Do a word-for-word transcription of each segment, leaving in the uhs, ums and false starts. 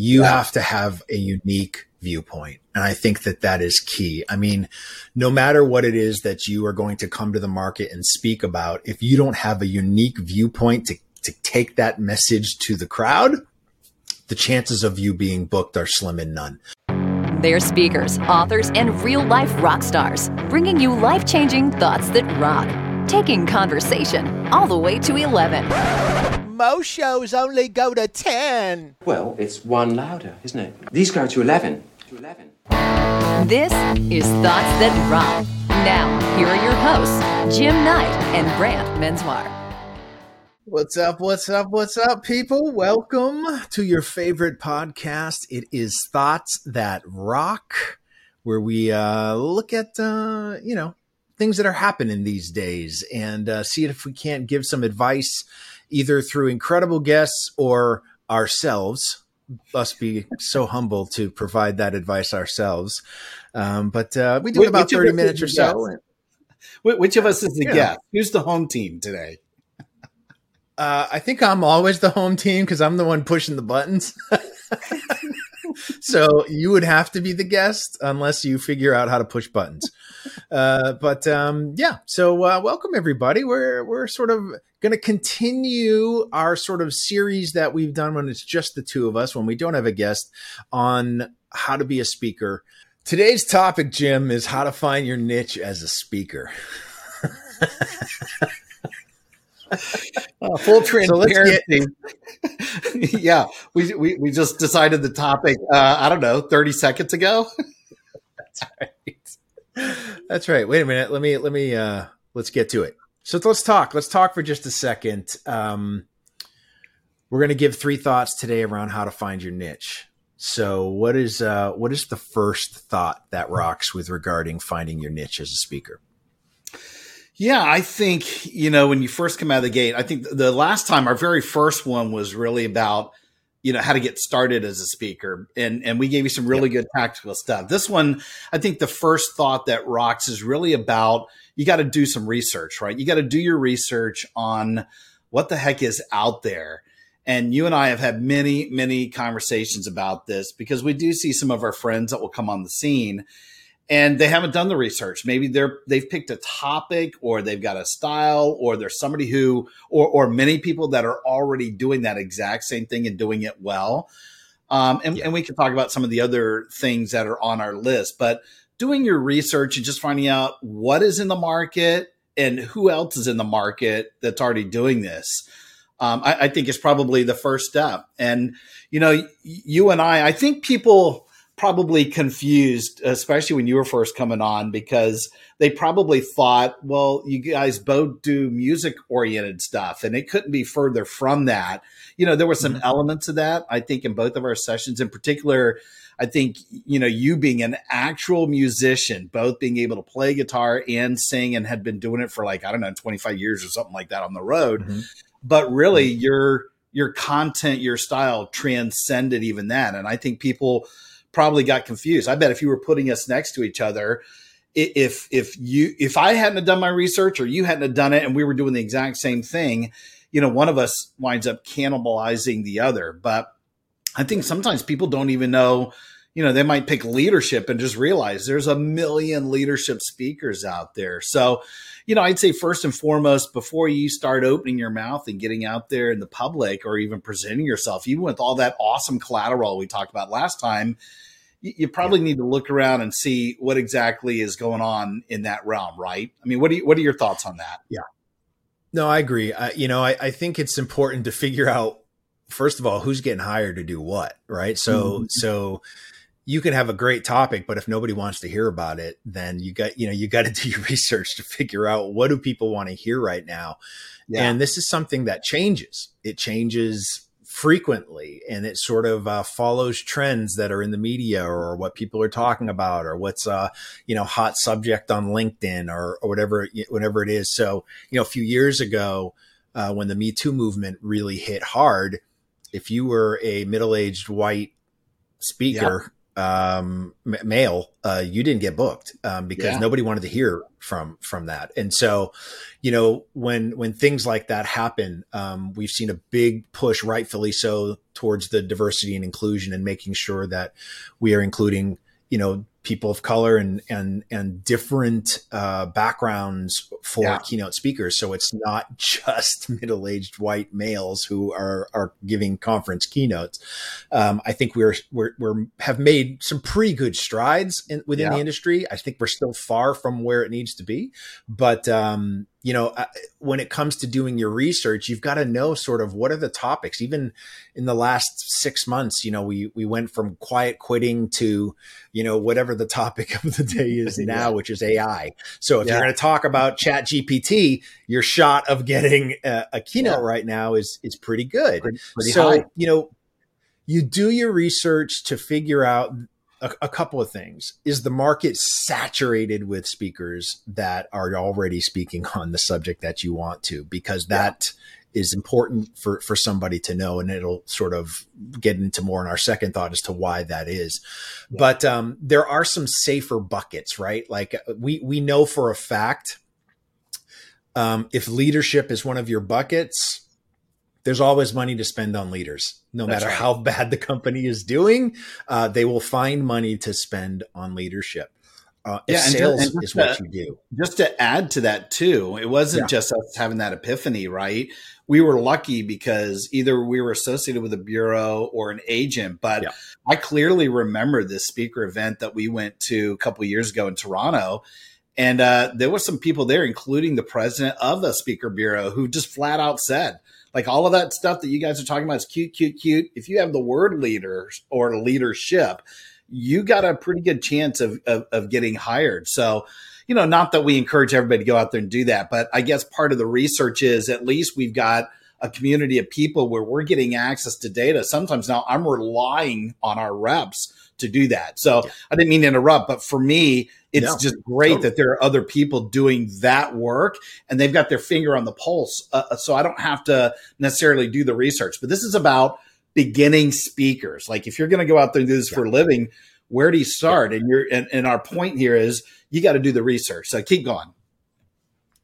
You yeah. have to have a unique viewpoint. And I think that that is key. I mean, no matter what it is that you are going to come to the market and speak about, if you don't have a unique viewpoint to, to take that message to the crowd, the chances of you being booked are slim and none. They're speakers, authors, and real-life rock stars, bringing you life-changing thoughts that rock, taking conversation all the way to eleven. Most shows only go to ten. Well, it's one louder, isn't it? These go to eleven. To eleven. This is Thoughts That Rock. Now, here are your hosts, Jim Knight and Brant Menswar. What's up, what's up, what's up, people? Welcome to your favorite podcast. It is Thoughts That Rock, where we uh, look at, uh, you know, things that are happening these days and uh, see if we can't give some advice either through incredible guests or ourselves, us be so humble to provide that advice ourselves. Um, but uh, we do which, about thirty minutes or so. Which of us is the yeah. guest? Who's the home team today? Uh, I think I'm always the home team because I'm the one pushing the buttons. So you would have to be the guest unless you figure out how to push buttons. Uh, but um, yeah, so uh, welcome everybody. We're we're sort of going to continue our sort of series that we've done when it's just the two of us, when we don't have a guest, on how to be a speaker. Today's topic, Jim, is how to find your niche as a speaker. Uh, full transparency. So get- yeah, we, we we just decided the topic. Uh, I don't know, thirty seconds ago. That's right. That's right. Wait a minute. Let me let me uh, let's get to it. So let's talk. Let's talk for just a second. Um, we're going to give three thoughts today around how to find your niche. So what is uh, what is the first thought that rocks with regarding finding your niche as a speaker? Yeah, I think, you know, when you first come out of the gate, I think the last time, our very first one was really about, you know, how to get started as a speaker. And and we gave you some really yep. good practical stuff. This one, I think the first thought that rocks is really about, you got to do some research, right? You got to do your research on what the heck is out there. And you and I have had many, many conversations about this because we do see some of our friends that will come on the scene and they haven't done the research. Maybe they're, they've picked a topic or they've got a style or there's somebody who, or, or many people that are already doing that exact same thing and doing it well. Um, and, yeah. and we can talk about some of the other things that are on our list, but doing your research and just finding out what is in the market and who else is in the market that's already doing this. Um, I, I think is probably the first step. And, you know, you and I, I think people probably confused, especially when you were first coming on, because they probably thought, well, you guys both do music oriented stuff and it couldn't be further from that. You know, there were some mm-hmm. elements of that, I think, in both of our sessions. In particular, I think, you know, you being an actual musician, both being able to play guitar and sing and had been doing it for like, I don't know, twenty-five years or something like that on the road. Mm-hmm. But really mm-hmm. your, your content, your style transcended even that. And I think people probably got confused. I bet if you were putting us next to each other, if if you if I hadn't have done my research or you hadn't have done it and we were doing the exact same thing, you know, one of us winds up cannibalizing the other. But I think sometimes people don't even know, you know, they might pick leadership and just realize there's a million leadership speakers out there. So, you know, I'd say first and foremost, before you start opening your mouth and getting out there in the public or even presenting yourself, even with all that awesome collateral we talked about last time, you probably yeah. need to look around and see what exactly is going on in that realm, right? I mean, what do you, what are your thoughts on that? Yeah. No, I agree. I, you know, I, I think it's important to figure out, first of all, who's getting hired to do what, right? So, mm-hmm. so you can have a great topic, but if nobody wants to hear about it, then you got, you know, you got to do your research to figure out what do people want to hear right now. Yeah. And this is something that changes. It changes frequently and it sort of uh, follows trends that are in the media or what people are talking about or what's uh you know hot subject on LinkedIn or, or whatever whatever it is. So you know a few years ago uh, when the Me Too movement really hit hard, if you were a middle-aged white speaker, yeah. um, mail, uh, you didn't get booked, um, because yeah. nobody wanted to hear from, from that. And so, you know, when, when things like that happen, um, we've seen a big push, rightfully so, towards the diversity and inclusion and making sure that we are including, you know, people of color and, and, and different, uh, backgrounds for yeah. keynote speakers. So it's not just middle-aged white males who are, are giving conference keynotes. Um, I think we're, we're, we're, have made some pretty good strides in, within yeah. the industry. I think we're still far from where it needs to be, but, um, you know, when it comes to doing your research, you've got to know sort of what are the topics. Even in the last six months, you know, we we went from quiet quitting to, you know, whatever the topic of the day is now, yeah. which is A I. So if yeah. you're going to talk about Chat G P T, your shot of getting a, a keynote yeah. right now is is pretty good. Pretty, pretty so, high. You know, you do your research to figure out A, a couple of things. Is the market saturated with speakers that are already speaking on the subject that you want to? Because that yeah. is important for, for somebody to know, and it'll sort of get into more in our second thought as to why that is. Yeah. But um, there are some safer buckets, right? Like we, we know for a fact, um, if leadership is one of your buckets, there's always money to spend on leaders. No That's matter right. how bad the company is doing, uh, they will find money to spend on leadership. Uh, yeah, and sales just, and just is to, what you do. Just to add to that too, it wasn't yeah. just us having that epiphany, right? We were lucky because either we were associated with a bureau or an agent, but yeah. I clearly remember this speaker event that we went to a couple of years ago in Toronto. And uh, there were some people there, including the president of the speaker bureau, who just flat out said, like, all of that stuff that you guys are talking about is cute, cute, cute. If you have the word leaders or leadership, you got a pretty good chance of, of, of getting hired. So, you know, not that we encourage everybody to go out there and do that, but I guess part of the research is at least we've got a community of people where we're getting access to data. Sometimes now I'm relying on our reps to do that. So yeah. I didn't mean to interrupt, but for me, it's no, just great totally. that there are other people doing that work and they've got their finger on the pulse. Uh, so I don't have to necessarily do the research, but this is about beginning speakers. Like if you're going to go out there and do this yeah. for a living, where do you start? Yeah. And you're, and, and our point here is you got to do the research. So keep going.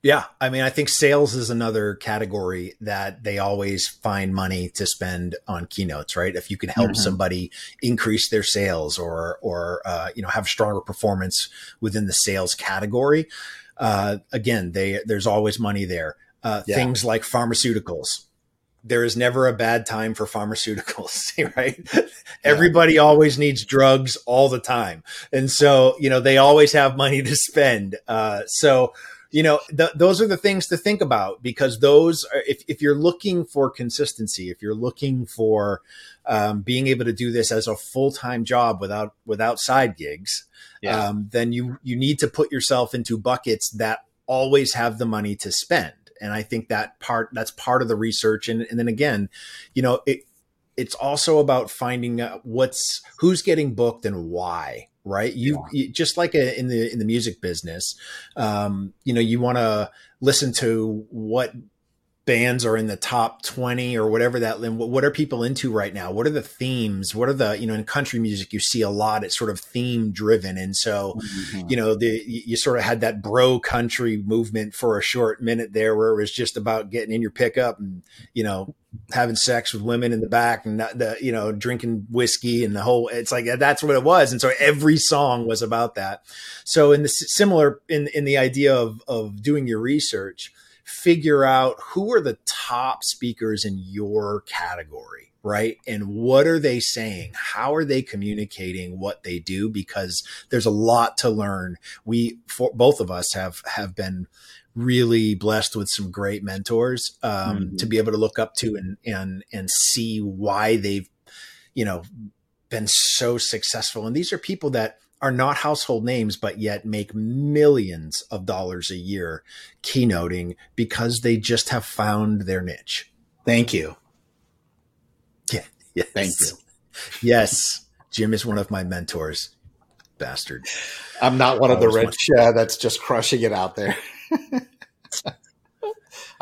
Yeah. I mean, I think sales is another category that they always find money to spend on keynotes, right? If you can help mm-hmm. somebody increase their sales or, or, uh, you know, have stronger performance within the sales category. Uh, again, they, there's always money there. Uh, yeah. Things like pharmaceuticals. There is never a bad time for pharmaceuticals, right? Yeah. Everybody always needs drugs all the time. And so, you know, they always have money to spend. Uh, so, You know, th- those are the things to think about, because those are, if, if you're looking for consistency, if you're looking for um, being able to do this as a full-time job without without side gigs, yeah. um, then you you need to put yourself into buckets that always have the money to spend. And I think that part that's part of the research. And, and then again, you know, it it's also about finding out what's who's getting booked and why. Right. You, yeah. you just like a, in the in the music business, um, you know, you want to listen to what bands are in the top twenty or whatever that. What are people into right now? What are the themes? What are the, you know, in country music, you see a lot. It's sort of theme driven. And so, mm-hmm. you know, the you sort of had that bro country movement for a short minute there where it was just about getting in your pickup and, you know, having sex with women in the back and not the, you know, drinking whiskey and the whole, it's like, that's what it was. And so every song was about that. So in the similar, in, in the idea of, of doing your research, figure out who are the top speakers in your category, right? And what are they saying? How are they communicating what they do? Because there's a lot to learn. We, for both of us have, have been really blessed with some great mentors um, mm-hmm. to be able to look up to and, and, and see why they've, you know, been so successful. And these are people that are not household names, but yet make millions of dollars a year keynoting because they just have found their niche. Thank you. Yeah. Yes. Thank you. Yes. Jim is one of my mentors. Bastard. I'm not one of the red. Yeah, that's just crushing it out there.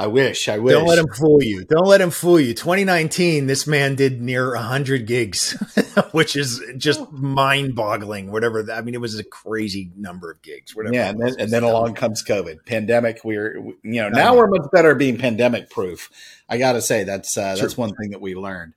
I wish. I wish. Don't let him fool you. Don't let him fool you. twenty nineteen, this man did near one hundred gigs, which is just mind-boggling. Whatever. I mean, it was a crazy number of gigs. Whatever. Yeah, and then, and then along comes COVID, pandemic. We're you know now we're much better at being pandemic-proof. I got to say that's uh, that's one thing that we learned.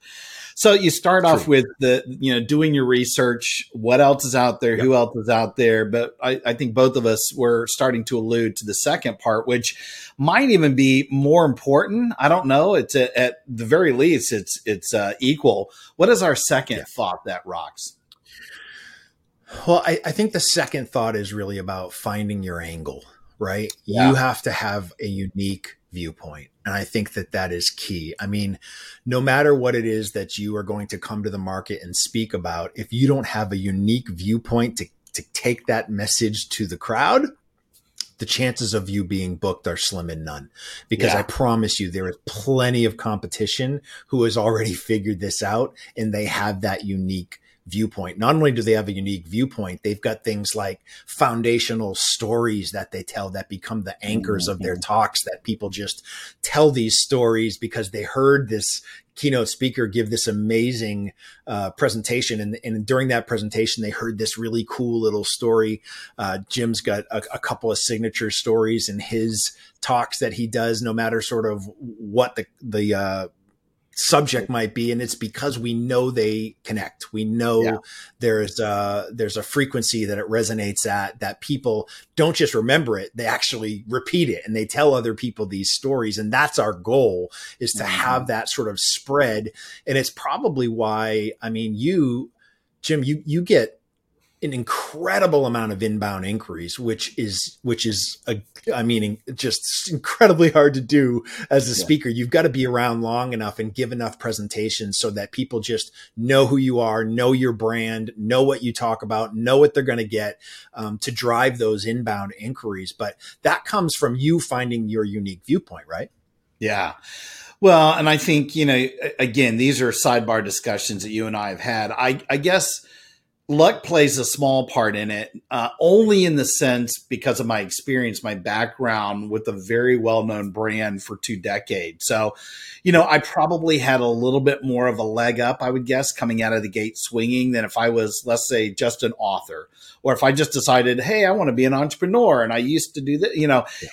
So you start True. off with the, you know, doing your research, what else is out there, yep. who else is out there. But I, I think both of us were starting to allude to the second part, which might even be more important. I don't know. It's a, at the very least, it's it's uh, equal. What is our second yeah. thought that rocks? Well, I, I think the second thought is really about finding your angle, right? Yeah. You have to have a unique viewpoint. And I think that that is key. I mean, no matter what it is that you are going to come to the market and speak about, if you don't have a unique viewpoint to, to take that message to the crowd, the chances of you being booked are slim and none, because yeah. I promise you there is plenty of competition who has already figured this out and they have that unique viewpoint. Not only do they have a unique viewpoint, they've got things like foundational stories that they tell that become the anchors of their talks, that people just tell these stories because they heard this keynote speaker give this amazing uh, presentation. And, and during that presentation, they heard this really cool little story. Uh, Jim's got a, a couple of signature stories in his talks that he does, no matter sort of what the, the, uh, subject might be, and it's because we know they connect. We know yeah. there's uh there's a frequency that it resonates at, that people don't just remember it, they actually repeat it and they tell other people these stories. And that's our goal, is to mm-hmm. have that sort of spread. And it's probably why, I mean, you, Jim, you you get an incredible amount of inbound inquiries, which is, which is, a, I mean, just incredibly hard to do as a yeah. speaker. You've got to be around long enough and give enough presentations so that people just know who you are, know your brand, know what you talk about, know what they're going to get, um, to drive those inbound inquiries. But that comes from you finding your unique viewpoint, right? Yeah. Well, and I think, you know, again, these are sidebar discussions that you and I have had. I, I guess, luck plays a small part in it, uh, only in the sense because of my experience, my background with a very well-known brand for two decades. So, you know, I probably had a little bit more of a leg up, I would guess, coming out of the gate swinging than if I was, let's say, just an author, or if I just decided, hey, I want to be an entrepreneur and I used to do that. You know, yeah.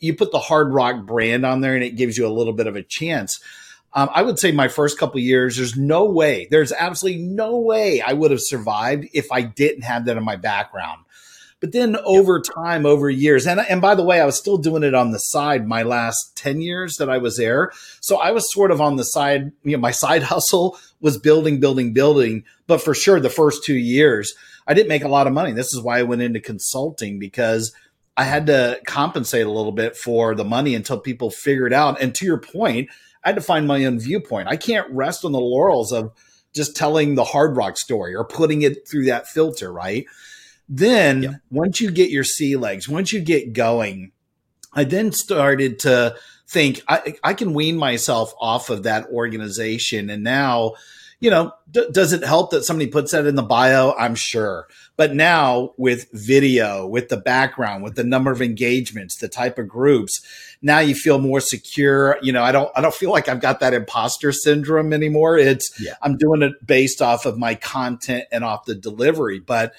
you put the Hard Rock brand on there and it gives you a little bit of a chance. Um, I would say my first couple of years, there's no way, there's absolutely no way I would have survived if I didn't have that in my background. But then over yep. time, over years, and and by the way, I was still doing it on the side my last ten years that I was there. So I was sort of on the side, you know, my side hustle was building, building, building. But for sure, the first two years, I didn't make a lot of money. This is why I went into consulting, because I had to compensate a little bit for the money until people figured out. And to your point, I had to find my own viewpoint. I can't rest on the laurels of just telling the Hard Rock story or putting it through that filter, right? Then yep. once you get your sea legs, once you get going, I then started to think I, I can wean myself off of that organization. And now, you know, d- does it help that somebody puts that in the bio? I'm sure. But now with video, with the background, with the number of engagements, the type of groups, now you feel more secure. You know, I don't, I don't feel like I've got that imposter syndrome anymore. It's yeah. I'm doing it based off of my content and off the delivery. But,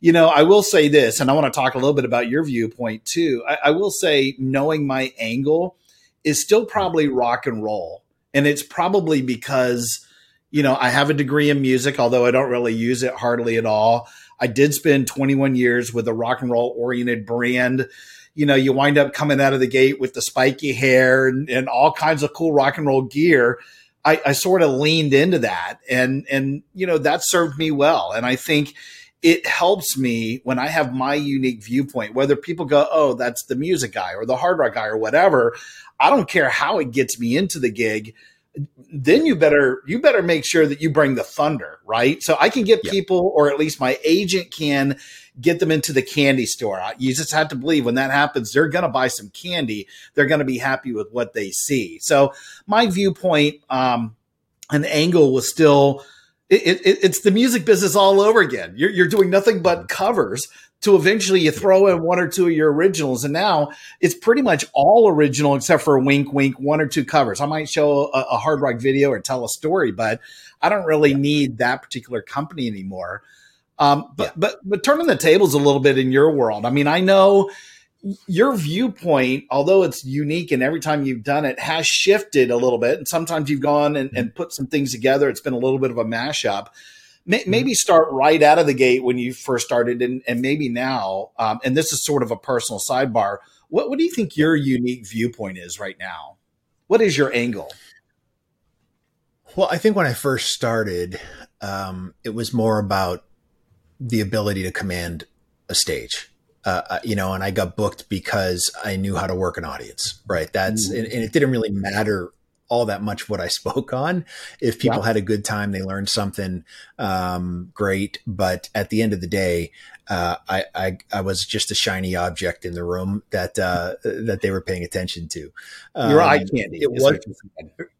you know, I will say this, and I want to talk a little bit about your viewpoint too. I, I will say knowing my angle is still probably rock and roll. And it's probably because, you know, I have a degree in music, although I don't really use it hardly at all. I did spend twenty-one years with a rock and roll oriented brand. You know, you wind up coming out of the gate with the spiky hair and, and all kinds of cool rock and roll gear. I, I sort of leaned into that, and, and, you know, that served me well. And I think it helps me when I have my unique viewpoint, whether people go, oh, that's the music guy or the hard rock guy or whatever. I don't care how it gets me into the gig. Then you better you better make sure that you bring the thunder, right? So I can get yeah. people, or at least my agent can, get them into the candy store. You just have to believe when that happens, they're going to buy some candy. They're going to be happy with what they see. So my viewpoint, um, an angle was still, It, it, it's the music business all over again. You're, you're doing nothing but covers to eventually you throw in one or two of your originals. And now it's pretty much all original except for wink, wink, one or two covers. I might show a, a hard rock video or tell a story, but I don't really need that particular company anymore. Um, but, yeah. but, but turning the tables a little bit in your world. I mean, I know your viewpoint, although it's unique and every time you've done it has shifted a little bit. And sometimes you've gone and, and put some things together. It's been a little bit of a mashup. May, maybe start right out of the gate when you first started and, and maybe now, um, and this is sort of a personal sidebar. What, what do you think your unique viewpoint is right now? What is your angle? Well, I think when I first started, um, it was more about the ability to command a stage, uh, you know, and I got booked because I knew how to work an audience, right? That's, mm-hmm. and, and it didn't really matter all that much what I spoke on. If people yeah. had a good time, they learned something, um, great. But at the end of the day, uh, I, I, I was just a shiny object in the room that, uh, that they were paying attention to. Um, Your eye candy. It was,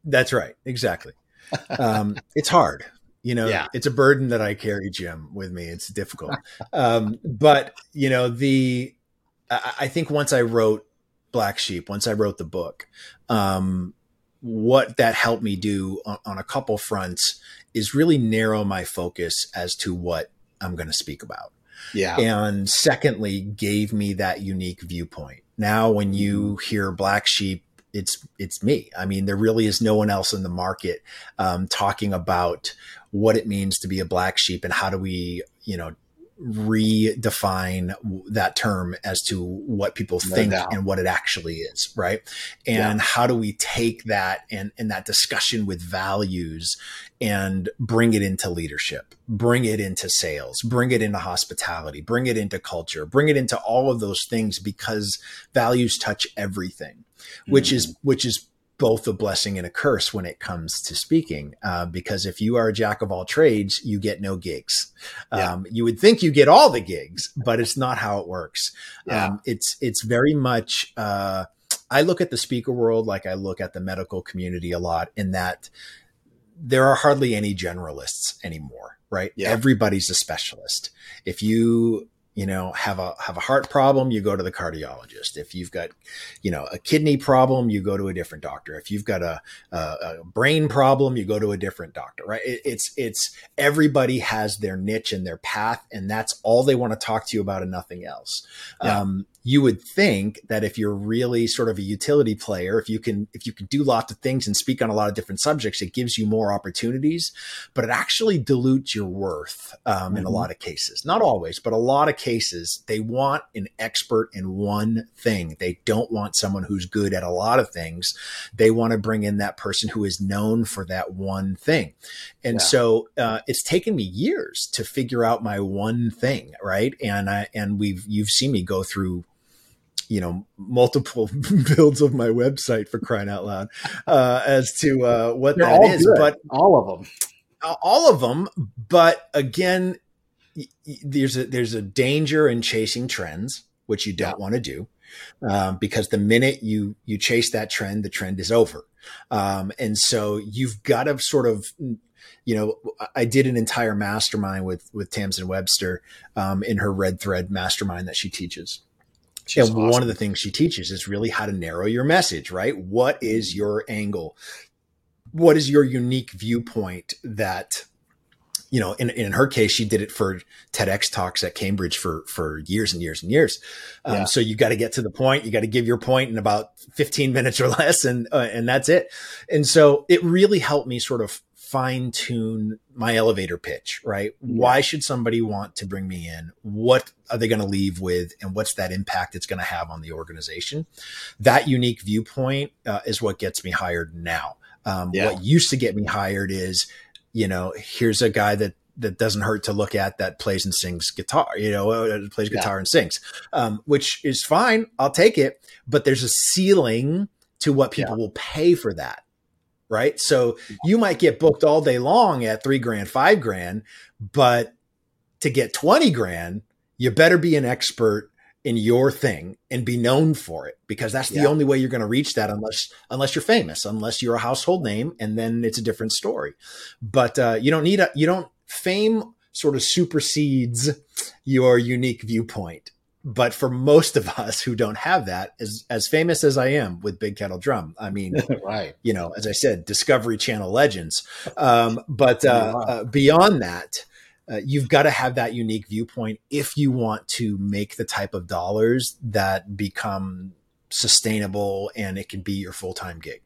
that's right. Exactly. Um, it's hard. You know, yeah. it's a burden that I carry, Jim, with me. It's difficult. um, but, you know, the I, I think once I wrote Black Sheep, once I wrote the book, um, what that helped me do on, on a couple fronts is really narrow my focus as to what I'm going to speak about. Yeah. And secondly, gave me that unique viewpoint. Now, when you hear Black Sheep, it's it's me. I mean, there really is no one else in the market um, talking about what it means to be a black sheep and how do we, you know, redefine that term as to what people think no doubt. And what it actually is, right? And yeah. how do we take that and, and that discussion with values and bring it into leadership, bring it into sales, bring it into hospitality, bring it into culture, bring it into all of those things, because values touch everything, mm-hmm. which is, which is both a blessing and a curse when it comes to speaking, uh, because if you are a jack of all trades, you get no gigs. Um, yeah. You would think you get all the gigs, but it's not how it works. Yeah. Um, it's it's very much, uh, I look at the speaker world like I look at the medical community a lot, in that there are hardly any generalists anymore, right? Yeah. Everybody's a specialist. If you... you know, have a, have a heart problem, you go to the cardiologist. If you've got, you know, a kidney problem, you go to a different doctor. If you've got a, a, a brain problem, you go to a different doctor, right? It, it's, it's everybody has their niche and their path, and that's all they want to talk to you about and nothing else. Yeah. Um, you would think that if you're really sort of a utility player, if you can, if you can do lots of things and speak on a lot of different subjects, it gives you more opportunities, but it actually dilutes your worth um, in mm-hmm. a lot of cases, not always, but a lot of cases. They want an expert in one thing. They don't want someone who's good at a lot of things. They want to bring in that person who is known for that one thing. And yeah. so uh, it's taken me years to figure out my one thing. Right. And I, and we've, you've seen me go through, you know, multiple builds of my website, for crying out loud, uh, as to uh, what They're that is, good. But all of them, all of them. But again, there's a, there's a danger in chasing trends, which you don't yeah. want to do, um, because the minute you, you chase that trend, the trend is over. Um, and so you've got to sort of, you know, I did an entire mastermind with, with Tamsin Webster um, in her Red Thread mastermind that she teaches. She's and awesome. One of the things she teaches is really how to narrow your message, right? What is your angle? What is your unique viewpoint that, you know, in, in her case, she did it for TEDx talks at Cambridge for, for years and years and years. Um, yeah. So you got to get to the point. You got to give your point in about fifteen minutes or less. And, uh, and that's it. And so it really helped me sort of fine tune my elevator pitch, right? Yeah. Why should somebody want to bring me in? What are they going to leave with? And what's that impact it's going to have on the organization? That unique viewpoint uh, is what gets me hired now. Um, yeah. What used to get me hired is, you know, here's a guy that, that doesn't hurt to look at, that plays and sings guitar, you know, plays guitar yeah. and sings, um, which is fine. I'll take it, but there's a ceiling to what people yeah. will pay for that. Right. So you might get booked all day long at three grand, five grand, but to get twenty grand, you better be an expert in your thing and be known for it, because that's the yeah. only way you're going to reach that, unless unless you're famous, unless you're a household name, and then it's a different story. But uh, you don't need a you don't fame sort of supersedes your unique viewpoint. But for most of us who don't have that, as as famous as I am with Big Kettle Drum, I mean, right? You know, as I said, Discovery Channel legends. Um, but uh, uh, beyond that, uh, you've got to have that unique viewpoint if you want to make the type of dollars that become sustainable and it can be your full-time gig.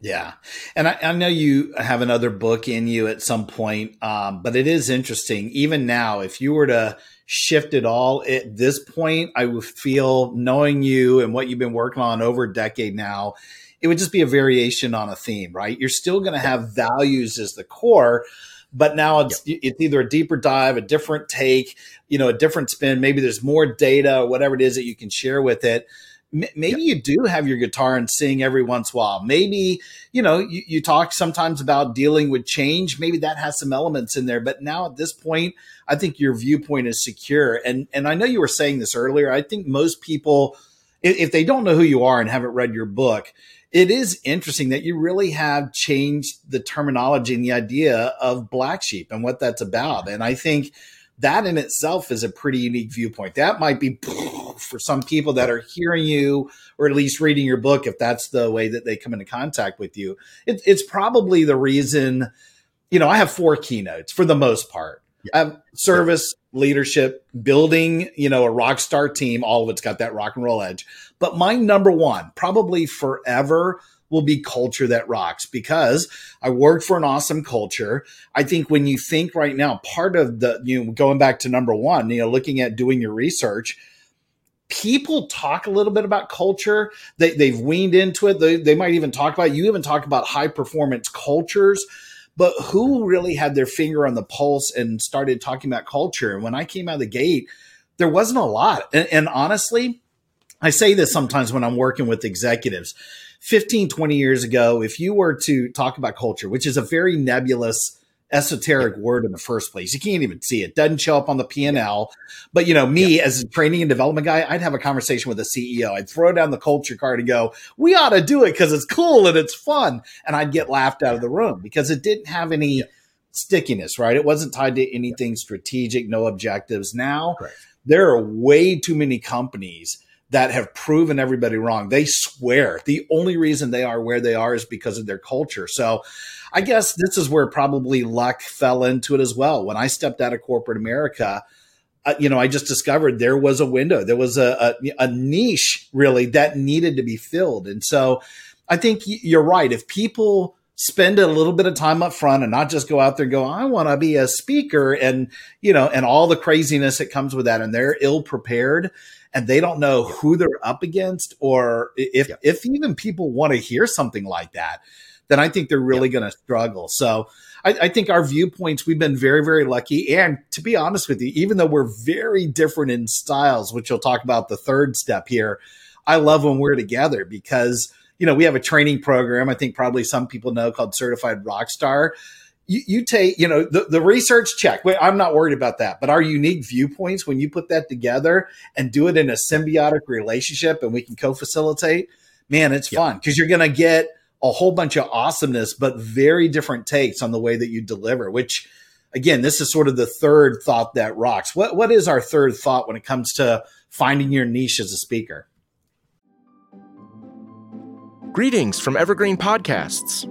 Yeah. And I, I know you have another book in you at some point, um, but it is interesting. Even now, if you were to shift it all at this point, I would feel, knowing you and what you've been working on over a decade now, it would just be a variation on a theme, right? You're still going to have values as the core, but now it's yep. it's either a deeper dive, a different take, you know, a different spin. Maybe there's more data, whatever it is that you can share with it. Maybe you do have your guitar and sing every once in a while. Maybe, you know, you, you talk sometimes about dealing with change. Maybe that has some elements in there. But now at this point, I think your viewpoint is secure. And and I know you were saying this earlier. I think most people, if they don't know who you are and haven't read your book, it is interesting that you really have changed the terminology and the idea of Black Sheep and what that's about. And I think that in itself is a pretty unique viewpoint. That might be for some people that are hearing you, or at least reading your book, if that's the way that they come into contact with you. It, it's probably the reason, you know, I have four keynotes for the most part. Yeah. I have service, yeah. leadership, building, you know, a rock star team. All of it's got that rock and roll edge. But my number one, probably forever, will be Culture That Rocks, because I work for an awesome culture. I think when you think right now, part of the, you know, going back to number one, you know, looking at doing your research, people talk a little bit about culture. They, they've weaned into it. They, they might even talk about, you even talk about high performance cultures, but who really had their finger on the pulse and started talking about culture? And when I came out of the gate, there wasn't a lot. And, and honestly, I say this sometimes when I'm working with executives, fifteen, twenty years ago, if you were to talk about culture, which is a very nebulous, esoteric word in the first place, you can't even see it. Doesn't show up on the P and L. But, you know, me yeah. as a training and development guy, I'd have a conversation with a C E O. I'd throw down the culture card and go, we ought to do it because it's cool and it's fun. And I'd get laughed out of the room because it didn't have any yeah. stickiness, right? It wasn't tied to anything strategic, no objectives. Now, right. there are way too many companies that have proven everybody wrong. They swear the only reason they are where they are is because of their culture. So I guess this is where probably luck fell into it as well. When I stepped out of corporate America, uh, you know, I just discovered there was a window, there was a, a, a niche really that needed to be filled. And so I think you're right. If people spend a little bit of time up front and not just go out there and go, I want to be a speaker, and, you know, and all the craziness that comes with that, and they're ill prepared, and they don't know who they're up against, or if, yeah. if even people want to hear something like that, then I think they're really yeah. going to struggle. So I, I think our viewpoints, we've been very, very lucky. And to be honest with you, even though we're very different in styles, which you'll talk about the third step here, I love when we're together because, you know, we have a training program, I think probably some people know, called Certified Rock Star. You, you take, you know, the, the research check. Wait, I'm not worried about that. But our unique viewpoints, when you put that together and do it in a symbiotic relationship and we can co-facilitate, man, it's yep. fun, because you're going to get a whole bunch of awesomeness, but very different takes on the way that you deliver, which, again, this is sort of the third thought that rocks. What What is our third thought when it comes to finding your niche as a speaker? Greetings from Evergreen Podcasts.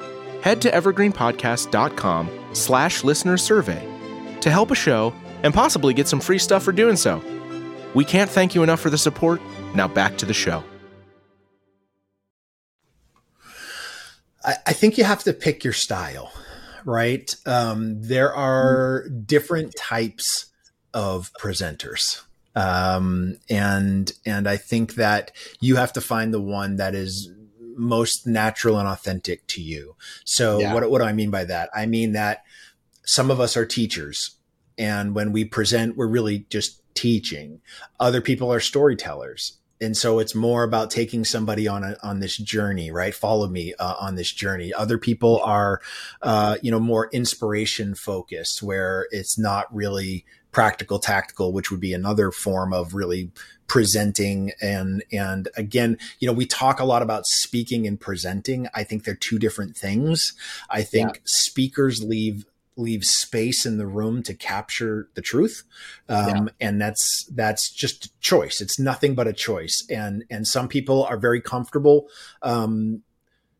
Head to evergreenpodcast.com slash listener survey to help a show and possibly get some free stuff for doing so. We can't thank you enough for the support. Now back to the show. I, I think you have to pick your style, right? Um, there are different types of presenters. Um, and, and I think that you have to find the one that is most natural and authentic to you. So yeah. what, what do I mean by that? I mean that some of us are teachers, and when we present, we're really just teaching. Other people are storytellers. And so it's more about taking somebody on a, on this journey, right? Follow me uh, on this journey. Other people are, uh, you know, more inspiration focused, where it's not really practical, tactical, which would be another form of really presenting. And, and again, you know, we talk a lot about speaking and presenting. I think they're two different things. I think yeah. speakers leave leave space in the room to capture the truth. Um, yeah. And that's, that's just a choice. It's nothing but a choice. And, and some people are very comfortable, um,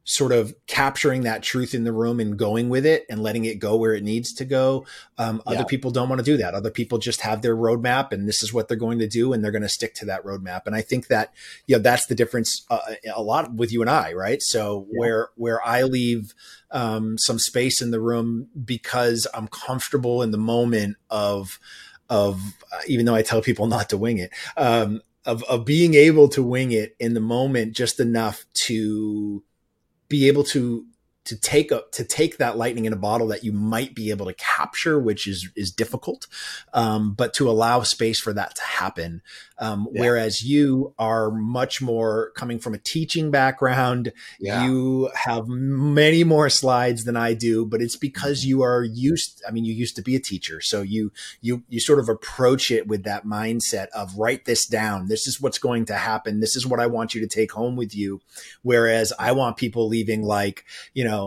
sort of capturing that truth in the room and going with it and letting it go where it needs to go. Um, other yeah. people don't want to do that. Other people just have their roadmap, and this is what they're going to do, and they're going to stick to that roadmap. And I think that, you know, that's the difference uh, a lot with you and I, right? So yeah. where, where I leave, um, some space in the room because I'm comfortable in the moment of, of, uh, even though I tell people not to wing it, um, of, of being able to wing it in the moment just enough to be able to to take up to take that lightning in a bottle that you might be able to capture, which is is difficult, um, but to allow space for that to happen. Um, yeah. Whereas you are much more coming from a teaching background. Yeah. You have many more slides than I do, but it's because you are used. I mean, you used to be a teacher, so you you you sort of approach it with that mindset of write this down. This is what's going to happen. This is what I want you to take home with you. Whereas I want people leaving like, you know,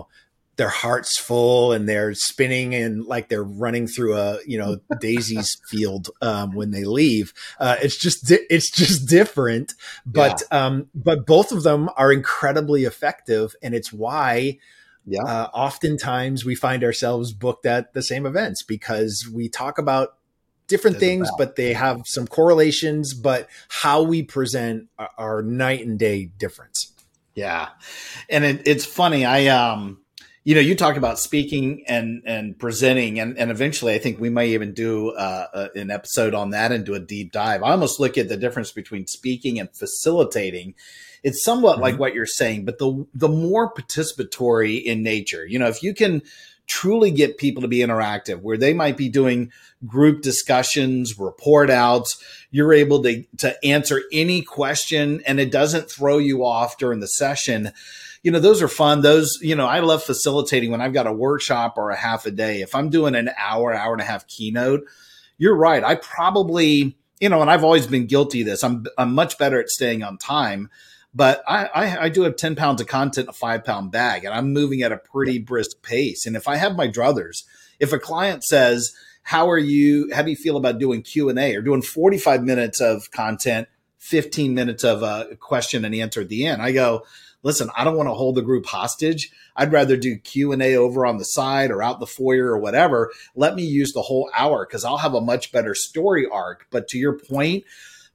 their heart's full and they're spinning and like they're running through a, you know, daisies field, um, when they leave. Uh, it's just, di- it's just different, but, yeah. um, but both of them are incredibly effective, and it's why, yeah. uh, oftentimes we find ourselves booked at the same events because we talk about different There's things, about. But they have some correlations, but how we present are, are night and day difference. Yeah. And it, it's funny. I, um, you know, you talked about speaking and, and presenting, and, and eventually I think we may even do uh, a, an episode on that and do a deep dive. I almost look at the difference between speaking and facilitating. It's somewhat mm-hmm. like what you're saying, but the the more participatory in nature. You know, if you can truly get people to be interactive, where they might be doing group discussions, report outs, you're able to, to answer any question and it doesn't throw you off during the session. You know, those are fun. Those, you know, I love facilitating when I've got a workshop or a half a day. If I'm doing an hour, hour and a half keynote, you're right. I probably, you know, and I've always been guilty of this. I'm I'm much better at staying on time, but I, I, I do have ten pounds of content in a five pound bag, and I'm moving at a pretty brisk pace. And if I have my druthers, if a client says, how are you, how do you feel about doing Q and A or doing forty-five minutes of content, fifteen minutes of a question and answer at the end, I go, listen, I don't want to hold the group hostage. I'd rather do Q and A over on the side or out the foyer or whatever. Let me use the whole hour because I'll have a much better story arc. But to your point,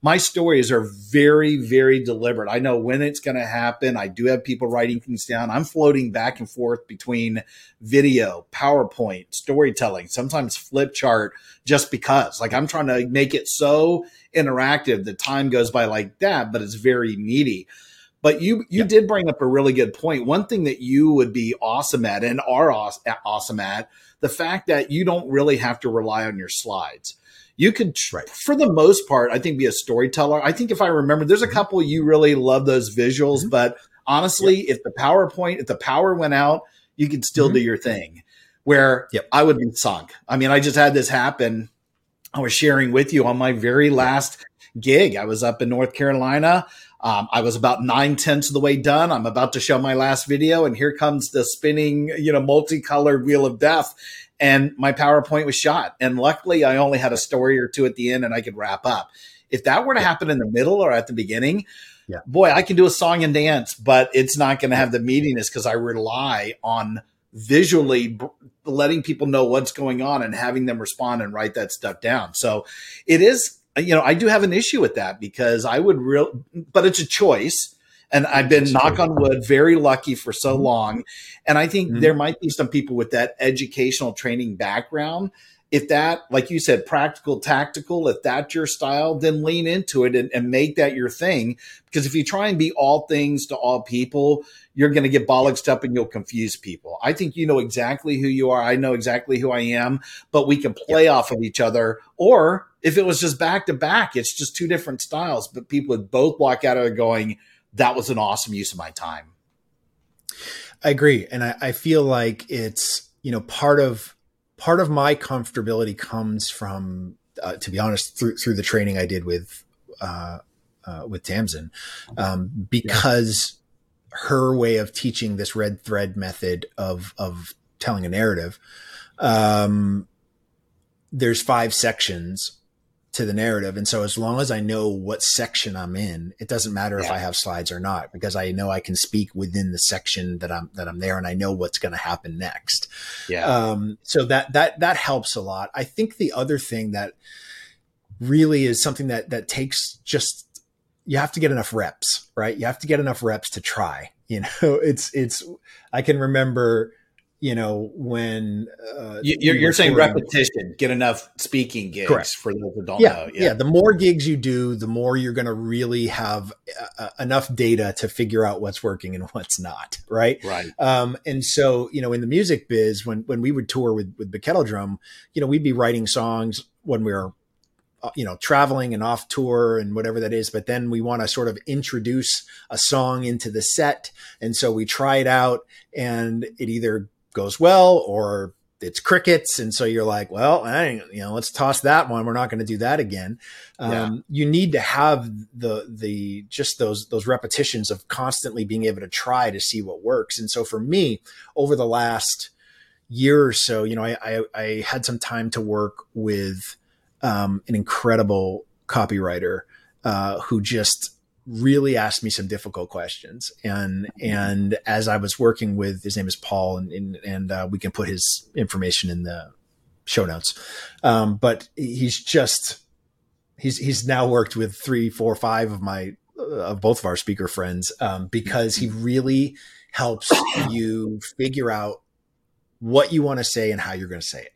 my stories are very, very deliberate. I know when it's going to happen. I do have people writing things down. I'm floating back and forth between video, PowerPoint, storytelling, sometimes flip chart, just because. Like, I'm trying to make it so interactive that time goes by like that, but it's very meaty. But you you yeah. did bring up a really good point. One thing that you would be awesome at and are awesome at, the fact that you don't really have to rely on your slides. You could, right. for the most part, I think, be a storyteller. I think if I remember, there's a couple you really love those visuals. Mm-hmm. But honestly, yeah. if the PowerPoint, if the power went out, you could still mm-hmm. do your thing, where yep. I would be sunk. I mean, I just had this happen. I was sharing with you on my very last gig. I was up in North Carolina. Um, I was about nine tenths of the way done. I'm about to show my last video, and here comes the spinning, you know, multicolored wheel of death. And my PowerPoint was shot. And luckily, I only had a story or two at the end, and I could wrap up. If that were to yeah. happen in the middle or at the beginning, yeah. boy, I can do a song and dance, but it's not going to have the meatiness because I rely on visually b- letting people know what's going on and having them respond and write that stuff down. So it is. You know, I do have an issue with that because I would real, but it's a choice. And I've been, knock on wood, very lucky for so long. And I think mm-hmm. there might be some people with that educational training background if that, like you said, practical, tactical, if that's your style, then lean into it and, and make that your thing. Because if you try and be all things to all people, you're going to get bollocks up and you'll confuse people. I think you know exactly who you are. I know exactly who I am, but we can play yeah. off of each other. Or if it was just back to back, it's just two different styles, but people would both walk out of it going, that was an awesome use of my time. I agree. And I, I feel like it's, you know, part of, part of my comfortability comes from, uh, to be honest, through, through the training I did with, uh, uh, with Tamsin, um, because yeah. her way of teaching this red thread method of, of telling a narrative, um, there's five sections to the narrative. And so as long as I know what section I'm in, it doesn't matter yeah. if I have slides or not, because I know I can speak within the section that I'm, that I'm there, and I know what's going to happen next. Yeah. Um, so that, that, that helps a lot. I think the other thing that really is something that, that takes just, you have to get enough reps, right? You have to get enough reps to try, you know, it's, it's, I can remember, you know, when uh, you're, you're saying repetition, get enough speaking gigs. Correct. For those who don't yeah. know. Yeah. yeah. The more gigs you do, the more you're going to really have uh, enough data to figure out what's working and what's not. Right. Right. Um, and so, you know, in the music biz, when, when we would tour with, with the kettle drum, you know, we'd be writing songs when we were, you know, traveling and off tour and whatever that is. But then we want to sort of introduce a song into the set. And so we try it out, and it either goes well or it's crickets. And so you're like, well, I, you know, let's toss that one. We're not going to do that again. Um, yeah. You need to have the, the, just those, those repetitions of constantly being able to try to see what works. And so for me, over the last year or so, you know, I, I, I had some time to work with um, an incredible copywriter uh, who just really asked me some difficult questions. And, and as I was working with, his name is Paul, and, and, and uh, we can put his information in the show notes. Um, but he's just, he's, he's now worked with three, four, five of my, of uh, both of our speaker friends, um, because he really helps you figure out what you want to say and how you're going to say it.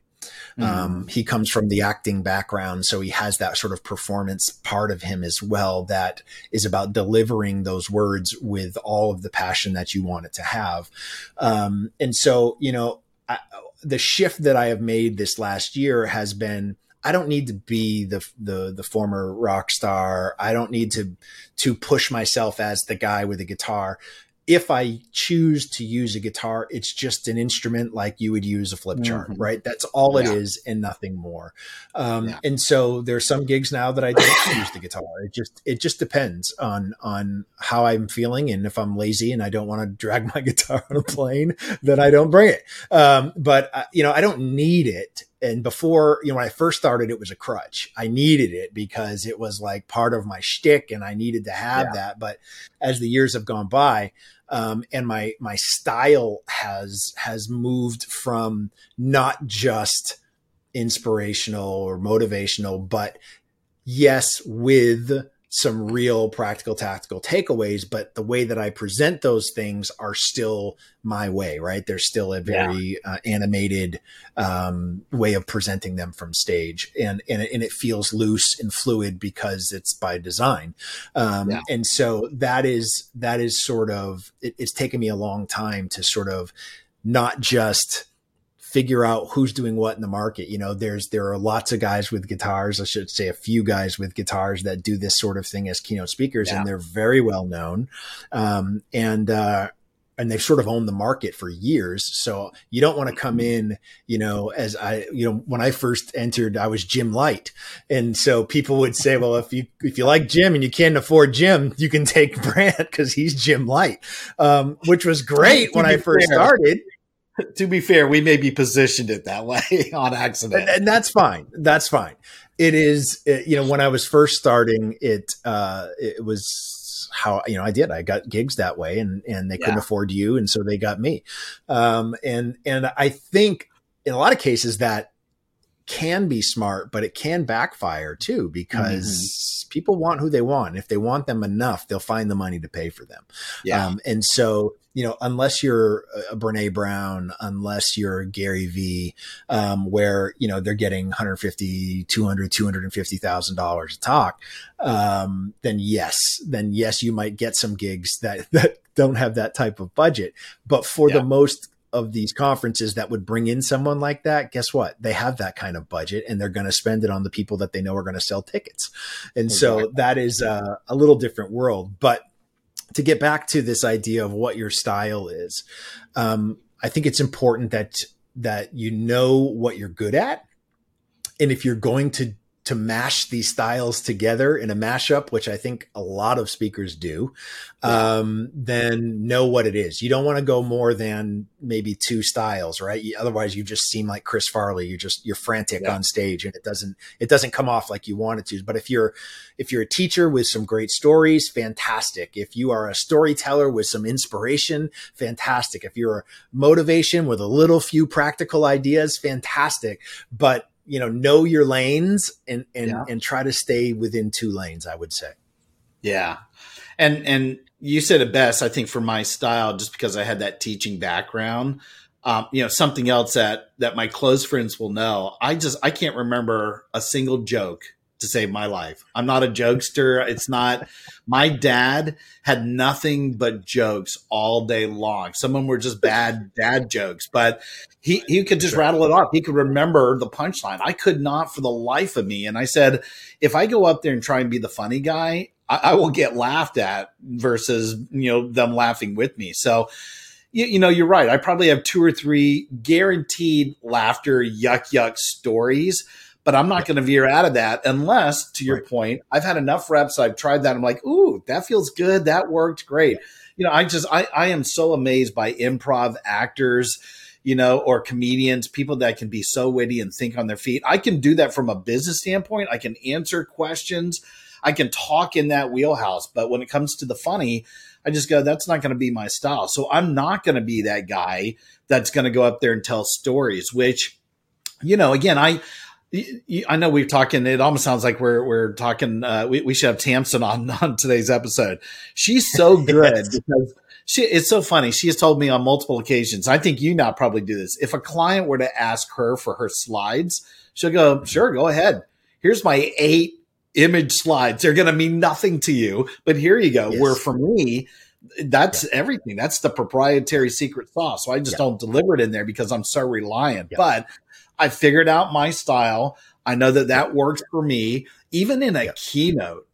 Mm-hmm. Um, he comes from the acting background, so he has that sort of performance part of him as well that is about delivering those words with all of the passion that you want it to have. Um, and so, you know, I, the shift that I have made this last year has been, I don't need to be the, the, the former rock star. I don't need to, to push myself as the guy with a guitar. If I choose to use a guitar, it's just an instrument like you would use a flip chart, mm-hmm. right? That's all yeah. it is and nothing more. Um, yeah. And so there's some gigs now that I don't use the guitar. It just it just depends on on how I'm feeling, and if I'm lazy and I don't want to drag my guitar on a plane, then I don't bring it. Um, but I, you know, I don't need it. And before, you know, when I first started, it was a crutch. I needed it because it was like part of my shtick, and I needed to have yeah. that. But as the years have gone by, um, and my my style has has moved from not just inspirational or motivational, but yes, with some real practical, tactical takeaways, but the way that I present those things are still my way, right? There's still a very yeah. uh, animated um, way of presenting them from stage, and, and, and it feels loose and fluid because it's by design. Um, yeah. And so that is, that is sort of, it, it's taken me a long time to sort of not just figure out who's doing what in the market. You know, there's, there are lots of guys with guitars. I should say a few guys with guitars that do this sort of thing as keynote speakers, yeah. and they're very well known. Um, and, uh, and they've sort of owned the market for years. So you don't want to come in, you know, as I, you know, when I first entered, I was Jim Knight. And so people would say, well, if you, if you like Jim and you can't afford Jim, you can take Brant because he's Jim Knight, um, which was great when I first started. To be fair, we may be positioned it that way on accident. And, and that's fine. That's fine. It is, it, you know, when I was first starting it, uh, it was how, you know, I did, I got gigs that way, and, and they yeah. couldn't afford you. And so they got me. Um, and, and I think in a lot of cases that can be smart, but it can backfire too, because mm-hmm. people want who they want. If they want them enough, they'll find the money to pay for them. Yeah. Um, and so, you know, unless you're a Brené Brown, unless you're Gary Vee, um, where, you know, they're getting one hundred fifty thousand dollars, two hundred thousand dollars, two hundred fifty thousand dollars a talk, um, then yes, then yes, you might get some gigs that, that don't have that type of budget. But for yeah. the most of these conferences that would bring in someone like that, guess what? They have that kind of budget, and they're going to spend it on the people that they know are going to sell tickets. And exactly. so that is a, a little different world. But to get back to this idea of what your style is, um, I think it's important that, that you know what you're good at. And if you're going to to mash these styles together in a mashup, which I think a lot of speakers do, um, then know what it is. You don't want to go more than maybe two styles, right? You, otherwise you just seem like Chris Farley. You're just, you're frantic yeah. on stage, and it doesn't, it doesn't come off like you want it to. But if you're, if you're a teacher with some great stories, fantastic. If you are a storyteller with some inspiration, fantastic. If you're a motivation with a little few practical ideas, fantastic. But you know, know your lanes and, and, yeah. and try to stay within two lanes, I would say. Yeah. And, and you said it best, I think, for my style, just because I had that teaching background. Um, you know, something else that, that my close friends will know, I just, I can't remember a single joke to save my life. I'm not a jokester. It's not, my dad had nothing but jokes all day long. Some of them were just bad dad jokes, but he, he could just rattle it off. He could remember the punchline. I could not for the life of me. And I said, if I go up there and try and be the funny guy, I, I will get laughed at versus, you know, them laughing with me. So, you, you know, you're right. I probably have two or three guaranteed laughter, yuck, yuck stories. But I'm not going to veer out of that unless, to your right. point, I've had enough reps. I've tried that. I'm like, ooh, that feels good. That worked great. You know, I just, I, I am so amazed by improv actors, you know, or comedians, people that can be so witty and think on their feet. I can do that from a business standpoint. I can answer questions. I can talk in that wheelhouse. But when it comes to the funny, I just go, that's not going to be my style. So I'm not going to be that guy that's going to go up there and tell stories, which, you know, again, I, I know we've talked, and it almost sounds like we're we're talking. Uh, we we should have Tamsin on on today's episode. She's so good yes. because she. It's so funny. She has told me on multiple occasions. I think you now probably do this. If a client were to ask her for her slides, she'll go, "Sure, go ahead. Here's my eight image slides. They're going to mean nothing to you, but here you go." Yes. Where for me, that's yeah. everything. That's the proprietary secret sauce. So I just yeah. don't deliver it in there because I'm so reliant. Yeah. But I figured out my style. I know that that works for me, even in a yes. keynote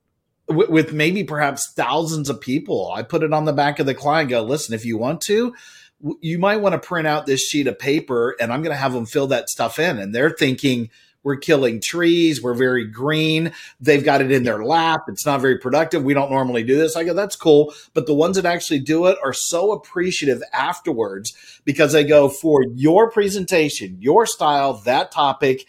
w- with maybe perhaps thousands of people. I put it on the back of the client, go, listen, if you want to, w- you might want to print out this sheet of paper, and I'm going to have them fill that stuff in. And they're thinking, we're killing trees. We're very green. They've got it in their lap. It's not very productive. We don't normally do this. I go, that's cool. But the ones that actually do it are so appreciative afterwards, because they go, for your presentation, your style, that topic,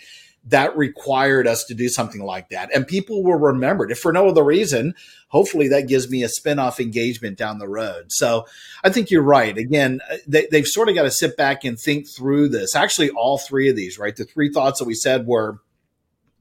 that required us to do something like that. And people will remember it. If for no other reason, hopefully that gives me a spinoff engagement down the road. So I think you're right. Again, they, they've sort of got to sit back and think through this. Actually, all three of these, right? The three thoughts that we said were,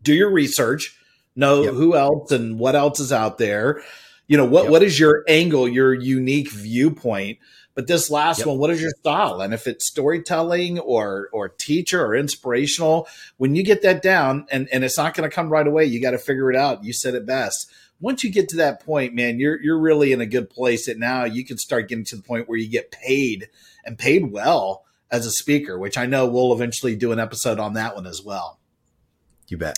do your research, know yep. who else and what else is out there. You know, what, yep. what is your angle, your unique viewpoint? But this last yep. one, what is your style? And if it's storytelling or or teacher or inspirational, when you get that down, and, and it's not going to come right away, you got to figure it out. You said it best. Once you get to that point, man, you're you're really in a good place that now you can start getting to the point where you get paid, and paid well, as a speaker, which I know we'll eventually do an episode on that one as well. You bet.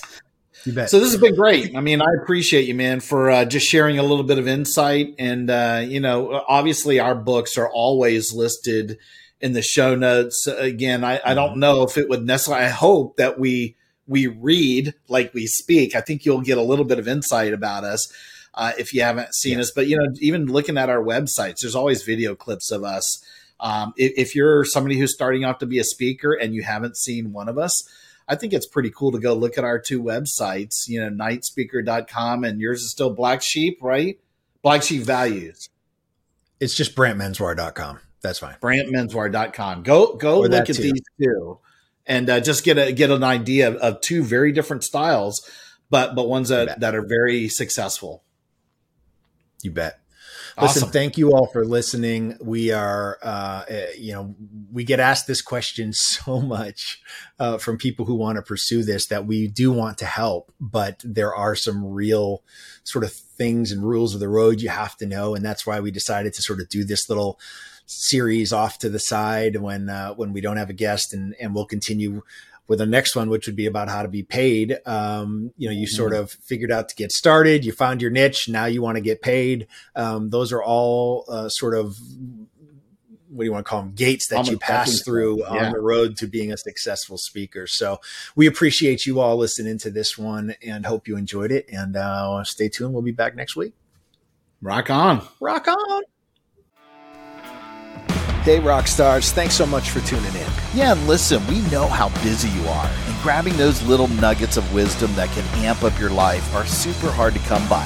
You bet. So this has been great. I mean, I appreciate you, man, for uh, just sharing a little bit of insight. And, uh, you know, obviously our books are always listed in the show notes. Again, I, I don't know if it would necessarily, I hope that we, we read like we speak. I think you'll get a little bit of insight about us uh, if you haven't seen yeah. us. But, you know, even looking at our websites, there's always video clips of us. Um, if, if you're somebody who's starting off to be a speaker and you haven't seen one of us, I think it's pretty cool to go look at our two websites, you know, night speaker dot com, and yours is still Black Sheep, right? Black Sheep Values. It's just brant menswar dot com. That's fine. brant menswar dot com. Go go or look at too. these two. and uh, just get a, get an idea of, of two very different styles, but, but ones that, that are very successful. You bet. Listen, awesome. Thank you all for listening. We are, uh, you know, we get asked this question so much uh, from people who want to pursue this, that we do want to help, but there are some real sort of things and rules of the road you have to know. And that's why we decided to sort of do this little series off to the side when, uh, when we don't have a guest, and, and we'll continue with the next one, which would be about how to be paid. Um, you know, you mm-hmm. sort of figured out to get started, you found your niche, now you want to get paid. Um, those are all uh, sort of, what do you want to call them? Gates that you pass through yeah. on the road to being a successful speaker. So we appreciate you all listening to this one and hope you enjoyed it. And uh, stay tuned. We'll be back next week. Rock on. Rock on. Hey, rock stars, thanks so much for tuning in. Yeah, and listen, we know how busy you are, and grabbing those little nuggets of wisdom that can amp up your life are super hard to come by.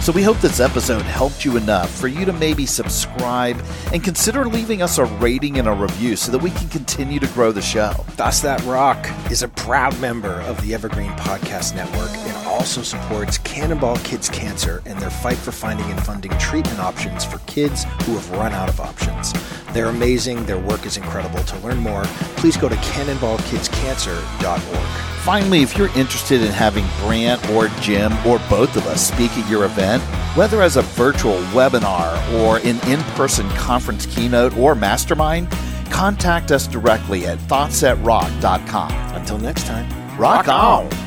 So we hope this episode helped you enough for you to maybe subscribe and consider leaving us a rating and a review so that we can continue to grow the show. Thoughts That Rock is a proud member of the Evergreen Podcast Network and also supports Cannonball Kids Cancer and their fight for finding and funding treatment options for kids who have run out of options. They're amazing. Their work is incredible. To learn more, please go to cannonball kids cancer dot org. Finally, if you're interested in having Brant or Jim or both of us speak at your event, whether as a virtual webinar or an in-person conference keynote or mastermind, contact us directly at thoughts at rock dot com. Until next time, rock, rock on. on.